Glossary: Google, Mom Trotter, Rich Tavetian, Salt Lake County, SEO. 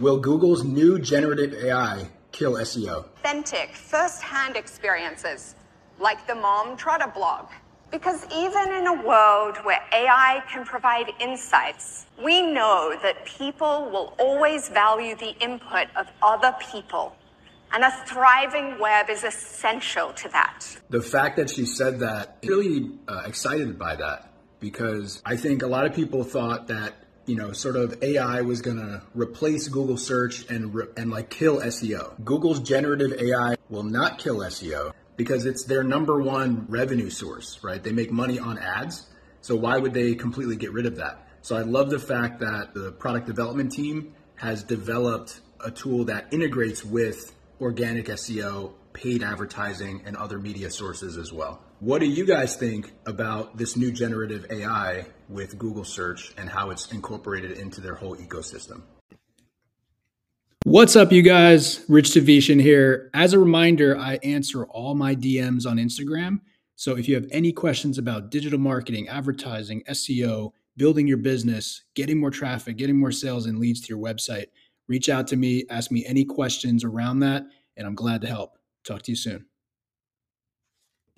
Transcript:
Will Google's new generative AI kill SEO? Authentic, first-hand experiences like the Mom Trotter blog. Because even in a world where AI can provide insights, we know that people will always value the input of other people. And a thriving web is essential to that. The fact that she said that, really excited by that, because I think a lot of people thought that, you know, sort of AI was gonna replace Google search and like kill SEO. Google's generative AI will not kill SEO because it's their number one revenue source, right? They make money on ads. So why would they completely get rid of that? So I love the fact that the product development team has developed a tool that integrates with organic SEO, paid advertising, and other media sources as well. What do you guys think about this new generative AI with Google search and how it's incorporated into their whole ecosystem? What's up, you guys? Rich Tavetian here. As a reminder, I answer all my DMs on Instagram. So if you have any questions about digital marketing, advertising, SEO, building your business, getting more traffic, getting more sales and leads to your website, reach out to me, ask me any questions around that, and I'm glad to help. Talk to you soon.